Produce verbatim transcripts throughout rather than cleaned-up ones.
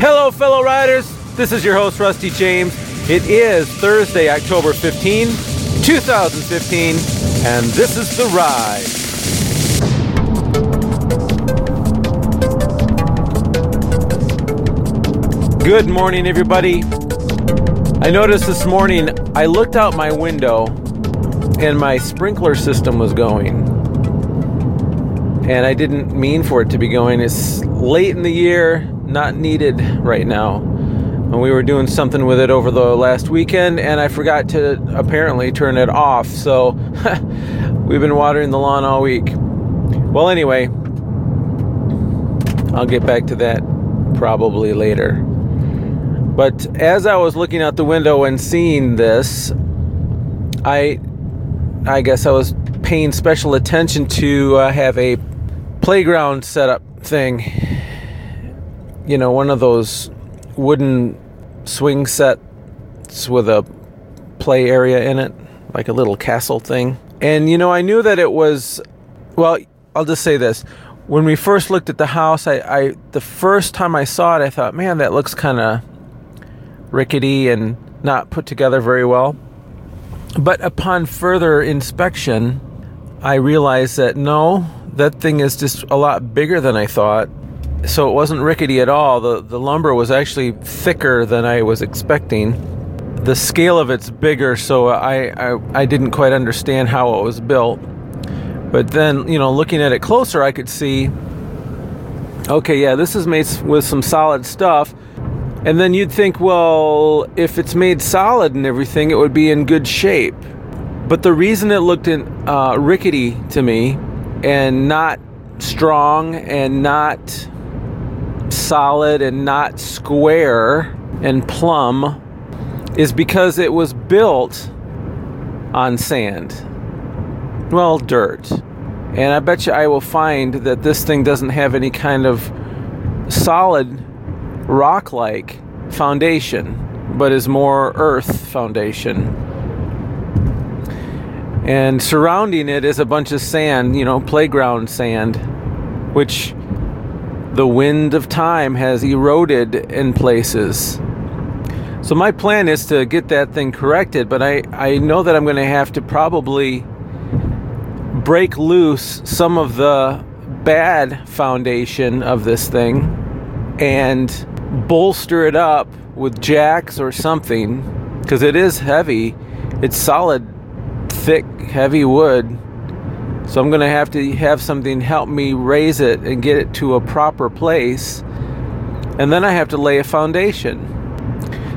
Hello, fellow riders. This is your host, Rusty James. It is Thursday, October fifteenth, two thousand fifteen, and this is The Ride. Good morning, everybody. I noticed this morning, I looked out my window and my sprinkler system was going. And I didn't mean for it to be going. It's late in the year, not needed right now. And we were doing something with it over the last weekend and I forgot to apparently turn it off. So we've been watering the lawn all week. Well, anyway, I'll get back to that probably later. But as I was looking out the window and seeing this, I I guess I was paying special attention to uh, have a playground setup thing. You know, one of those wooden swing sets with a play area in it, like a little castle thing. And, you know, I knew that it was, well, I'll just say this. When we first looked at the house, I, I the first time I saw it, I thought, man, that looks kind of rickety and not put together very well. But upon further inspection, I realized that no, that thing is just a lot bigger than I thought. So it wasn't rickety at all. The the lumber was actually thicker than I was expecting. The scale of it's bigger, so I, I, I didn't quite understand how it was built. But then, you know, looking at it closer, I could see, okay, yeah, this is made with some solid stuff. And then you'd think, well, if it's made solid and everything, it would be in good shape. But the reason it looked in, uh, rickety to me and not strong and not solid and not square and plumb is because it was built on sand. Well, dirt. And I bet you I will find that this thing doesn't have any kind of solid rock-like foundation, but is more earth foundation. And surrounding it is a bunch of sand, you know, playground sand, which the wind of time has eroded in places. So my plan is to get that thing corrected, but I, I know that I'm going to have to probably break loose some of the bad foundation of this thing and bolster it up with jacks or something, because it is heavy. It's solid, thick, heavy wood. So I'm going to have to have something help me raise it and get it to a proper place. And then I have to lay a foundation.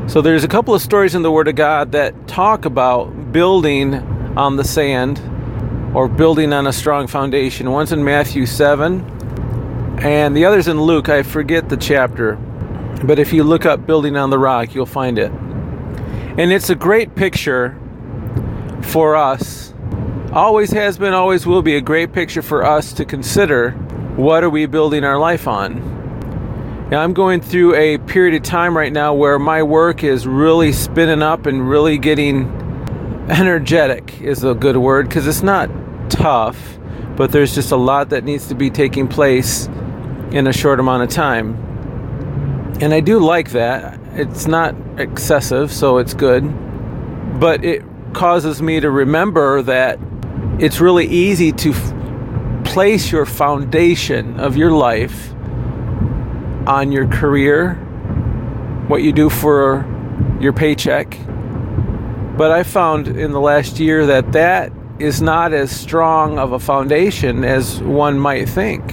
So there's a couple of stories in the Word of God that talk about building on the sand or building on a strong foundation. One's in Matthew seven. And the other's in Luke. I forget the chapter. But if you look up Building on the Rock, you'll find it. And it's a great picture for us. Always has been, always will be a great picture for us to consider. What are we building our life on? Now, I'm going through a period of time right now where my work is really spinning up and really getting energetic is a good word. Because it's not tough, but there's just a lot that needs to be taking place in a short amount of time. And I do like that. It's not excessive, so it's good. But it causes me to remember that it's really easy to f- place your foundation of your life on your career, what you do for your paycheck. But I found in the last year that that is not as strong of a foundation as one might think.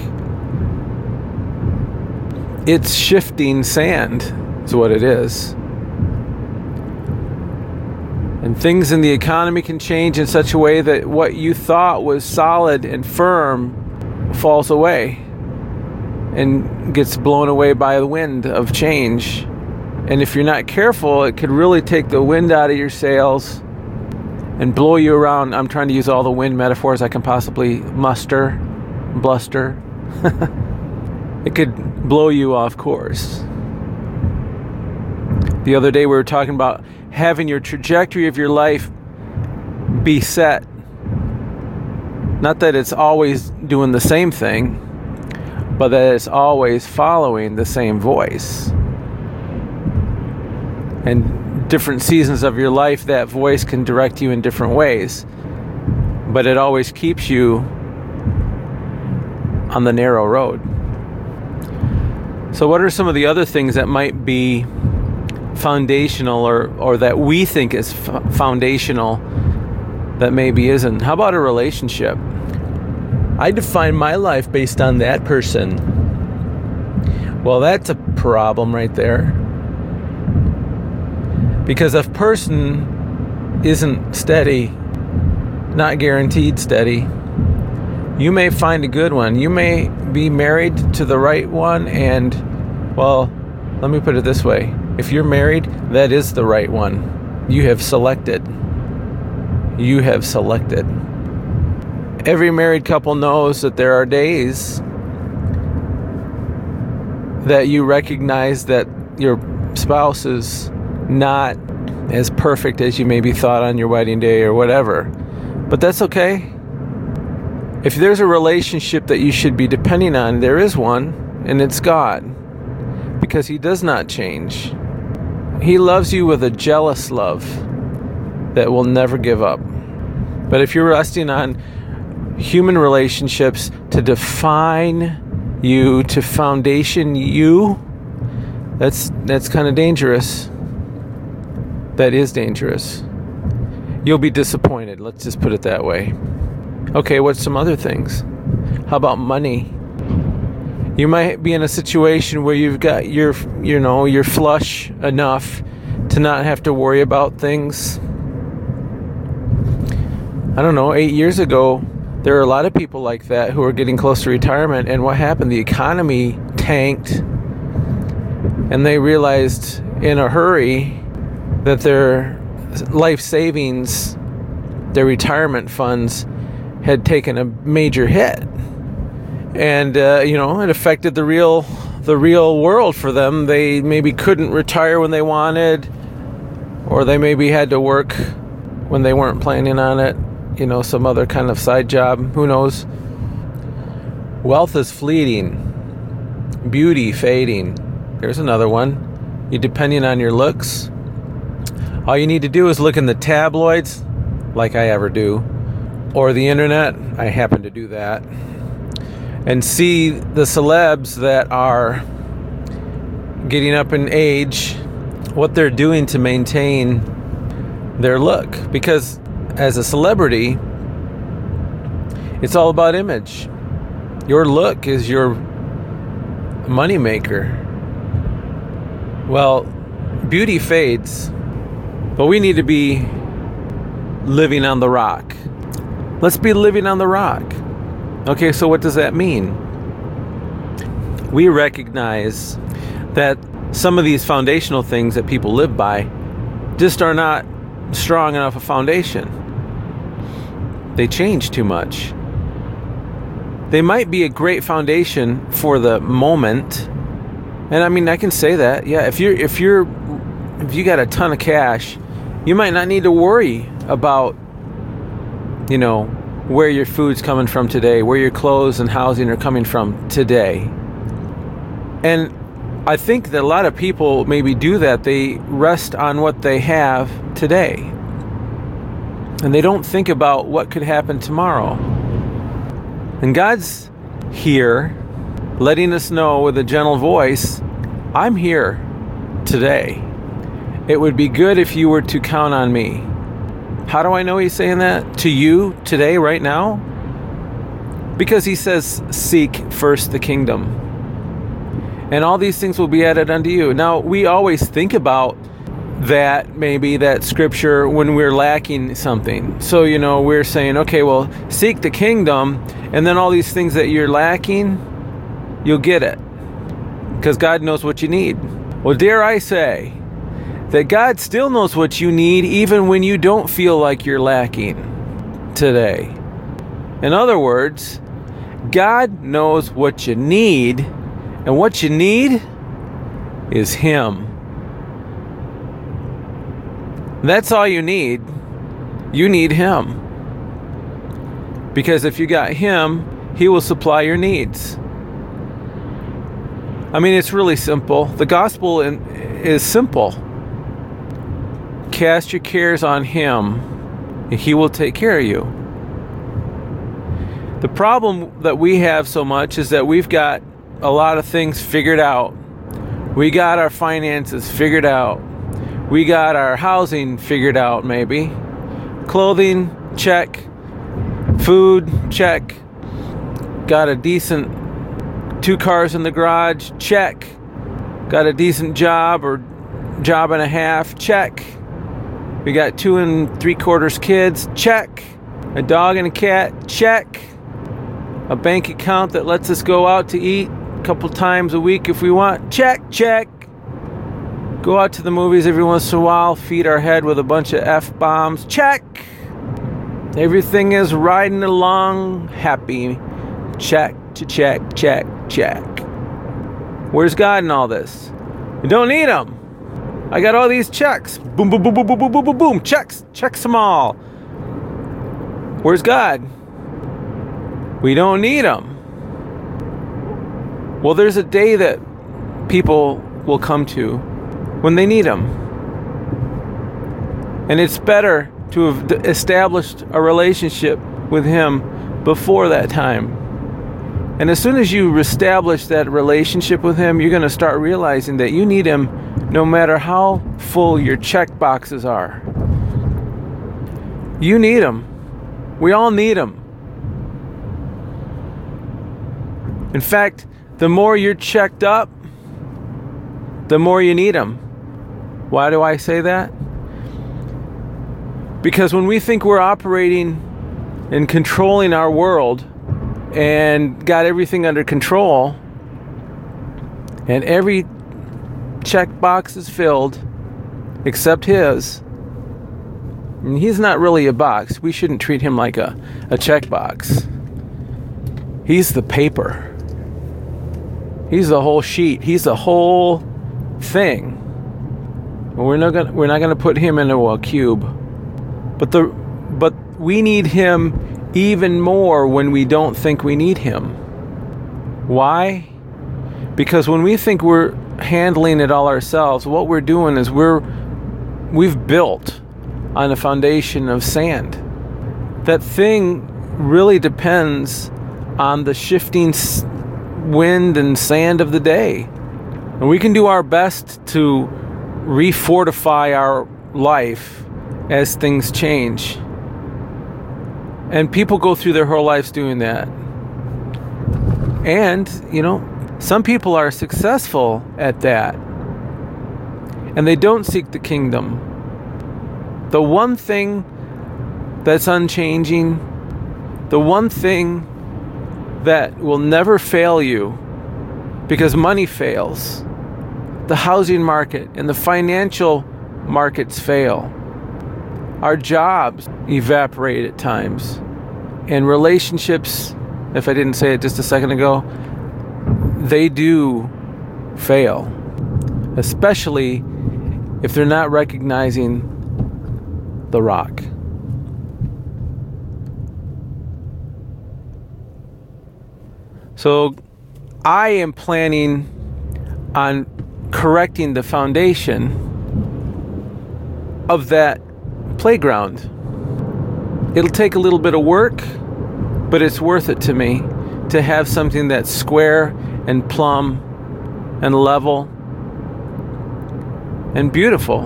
It's shifting sand, is what it is. And things in the economy can change in such a way that what you thought was solid and firm falls away and gets blown away by the wind of change. And if you're not careful, it could really take the wind out of your sails and blow you around. I'm trying to use all the wind metaphors I can possibly muster, bluster. It could blow you off course. The other day we were talking about having your trajectory of your life be set. Not that it's always doing the same thing, but that it's always following the same voice. and different seasons of your life, that voice can direct you in different ways. But it always keeps you on the narrow road. So what are some of the other things that might be foundational or, or that we think is f- foundational that maybe isn't? How about a relationship? I define my life based on that person. Well, that's a problem right there. Because if person isn't steady, not guaranteed steady, you may find a good one. You may be married to the right one, and, well, let me put it this way. If you're married, that is the right one. You have selected. You have selected. Every married couple knows that there are days that you recognize that your spouse is not as perfect as you maybe thought on your wedding day or whatever. But that's okay. If there's a relationship that you should be depending on, there is one, and it's God, because He does not change. He loves you with a jealous love that will never give up. But if you're resting on human relationships to define you, to foundation you, that's that's kind of dangerous. That is dangerous. You'll be disappointed. Let's just put it that way. Okay, what's some other things? How about money? You might be in a situation where you've got your, you know, you're flush enough to not have to worry about things. I don't know, eight years ago, there are a lot of people like that who are getting close to retirement, and what happened? The economy tanked, and they realized in a hurry that their life savings, their retirement funds, had taken a major hit, and uh, you know, it affected the real, the real world for them. They maybe couldn't retire when they wanted, or they maybe had to work when they weren't planning on it. You know, some other kind of side job, who knows? Wealth is fleeting. Beauty fading. There's another one. You're depending on your looks. All you need to do is look in the tabloids, like I ever do, or the internet, I happen to do that, and see the celebs that are getting up in age, what they're doing to maintain their look. Because as a celebrity, it's all about image. Your look is your moneymaker. Well, beauty fades, but we need to be living on the rock. Let's be living on the rock. Okay, so what does that mean? We recognize that some of these foundational things that people live by just are not strong enough a foundation. They change too much. They might be a great foundation for the moment. And I mean, I can say that. Yeah, if you're if you're if you got a ton of cash, you might not need to worry about, you know, where your food's coming from today, where your clothes and housing are coming from today. And I think that a lot of people maybe do that. They rest on what they have today, and they don't think about what could happen tomorrow. And God's here letting us know with a gentle voice, I'm here today. It would be good if you were to count on me. How do I know He's saying that to you today, right now? Because He says, seek first the kingdom, and all these things will be added unto you. Now, we always think about that, maybe that scripture, when we're lacking something. So, you know, we're saying, okay, well, seek the kingdom, and then all these things that you're lacking, you'll get it, because God knows what you need. Well, dare I say that God still knows what you need, even when you don't feel like you're lacking today. In other words, God knows what you need, and what you need is Him. That's all you need. You need Him. Because if you got Him, He will supply your needs. I mean, it's really simple. The gospel is simple. Cast your cares on him, and he will take care of you. The problem that we have so much is that we've got a lot of things figured out. We got our finances figured out. We got our housing figured out, maybe. Clothing, check. Food, check. Got a decent two cars in the garage, check. Got a decent job or job and a half, check. We got two and three quarters kids, check. A dog and a cat, check. A bank account that lets us go out to eat a couple times a week if we want, check, check. Go out to the movies every once in a while, feed our head with a bunch of F-bombs, check. Everything is riding along happy. Check, check, check, check. Where's God in all this? You don't need him. I got all these checks. Boom, boom, boom, boom, boom, boom, boom, boom, boom. Checks, checks them all. Where's God? We don't need him. Well, there's a day that people will come to when they need him. And it's better to have established a relationship with him before that time. And as soon as you establish that relationship with him, you're going to start realizing that you need him no matter how full your check boxes are. You need him. We all need him. In fact, the more you're checked up, the more you need him. Why do I say that? Because when we think we're operating and controlling our world and got everything under control and every checkbox is filled except his, and he's not really a box. We shouldn't treat him like a, a checkbox. He's the paper. He's the whole sheet. He's the whole thing. We're not gonna, we're not going to put him into a cube. But the but we need him even more when we don't think we need him. Why? Because when we think we're handling it all ourselves, what we're doing is we're we've built on a foundation of sand. That thing really depends on the shifting wind and sand of the day. And we can do our best to refortify our life as things change. And people go through their whole lives doing that. And, you know, some people are successful at that. And they don't seek the kingdom. The one thing that's unchanging, the one thing that will never fail you, because money fails, the housing market and the financial markets fail. Our jobs evaporate at times. And relationships, if I didn't say it just a second ago, they do fail. Especially if they're not recognizing the rock. So I am planning on correcting the foundation of that playground. It'll take a little bit of work, but it's worth it to me to have something that's square and plumb and level and beautiful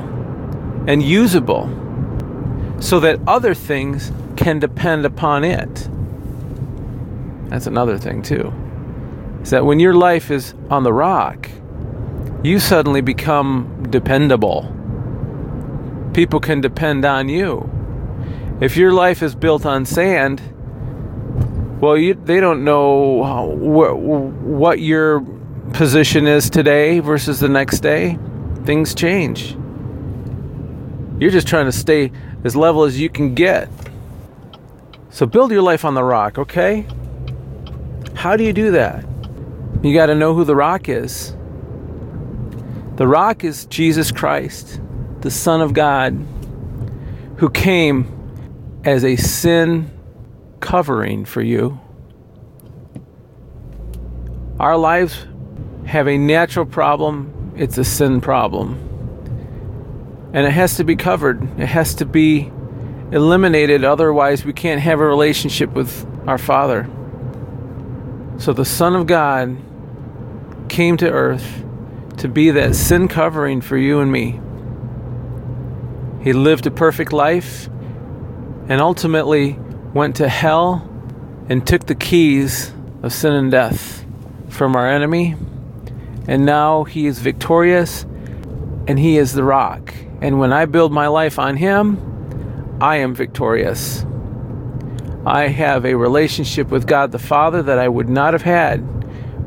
and usable so that other things can depend upon it. That's another thing too, is that when your life is on the rock, you suddenly become dependable. People can depend on you. If your life is built on sand, well, you, they don't know how, wh- what your position is today versus the next day. Things change. You're just trying to stay as level as you can get. So build your life on the rock, okay? How do you do that? You got to know who the rock is. The rock is Jesus Christ, the Son of God, who came as a sin covering for you. Our lives have a natural problem. It's a sin problem. And it has to be covered. It has to be eliminated. Otherwise, we can't have a relationship with our Father. So the Son of God came to earth to be that sin covering for you and me. He lived a perfect life and ultimately went to hell and took the keys of sin and death from our enemy. And now he is victorious and he is the rock. And when I build my life on him, I am victorious. I have a relationship with God the Father that I would not have had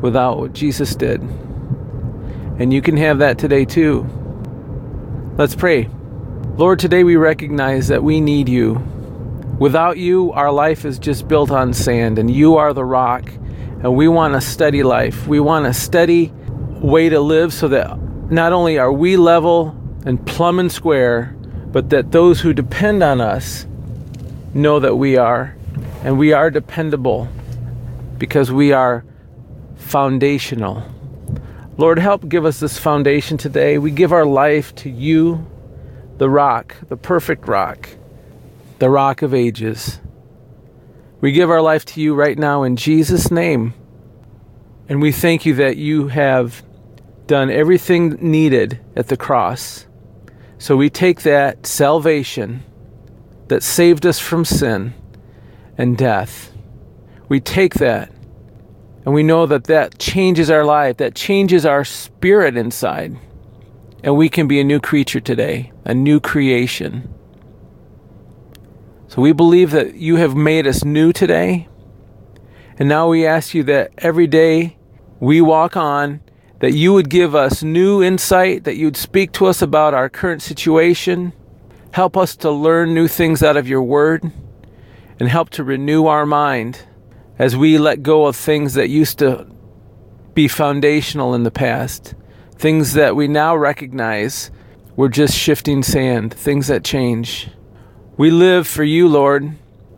without what Jesus did. And you can have that today too. Let's pray. Lord, today we recognize that we need you. Without you, our life is just built on sand, and you are the rock. And we want a steady life. We want a steady way to live so that not only are we level and plumb and square, but that those who depend on us know that we are, and we are dependable because we are foundational. Lord, help give us this foundation today. We give our life to you, the rock, the perfect rock, the Rock of Ages. We give our life to you right now in Jesus' name. And we thank you that you have done everything needed at the cross. So we take that salvation that saved us from sin and death. We take that and we know that that changes our life, that changes our spirit inside. And we can be a new creature today, a new creation. So we believe that you have made us new today. And now we ask you that every day we walk on, that you would give us new insight, that you'd speak to us about our current situation. Help us to learn new things out of your word, and help to renew our mind as we let go of things that used to be foundational in the past. Things that we now recognize were just shifting sand, things that change. We live for you, Lord,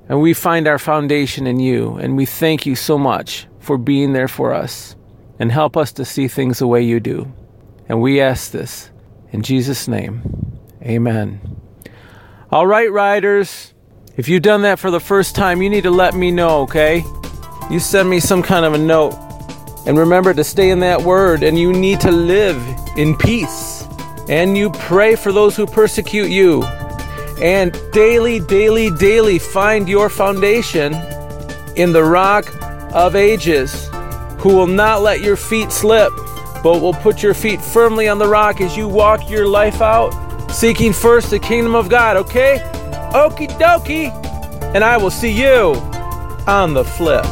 and we find our foundation in you, and we thank you so much for being there for us, and help us to see things the way you do. And we ask this in Jesus' name, amen. All right, riders, if you've done that for the first time, you need to let me know, okay? You send me some kind of a note. And remember to stay in that word, and you need to live in peace. And you pray for those who persecute you. And daily, daily, daily find your foundation in the Rock of Ages, who will not let your feet slip, but will put your feet firmly on the rock as you walk your life out, seeking first the kingdom of God, okay? Okie dokie. And I will see you on the flip.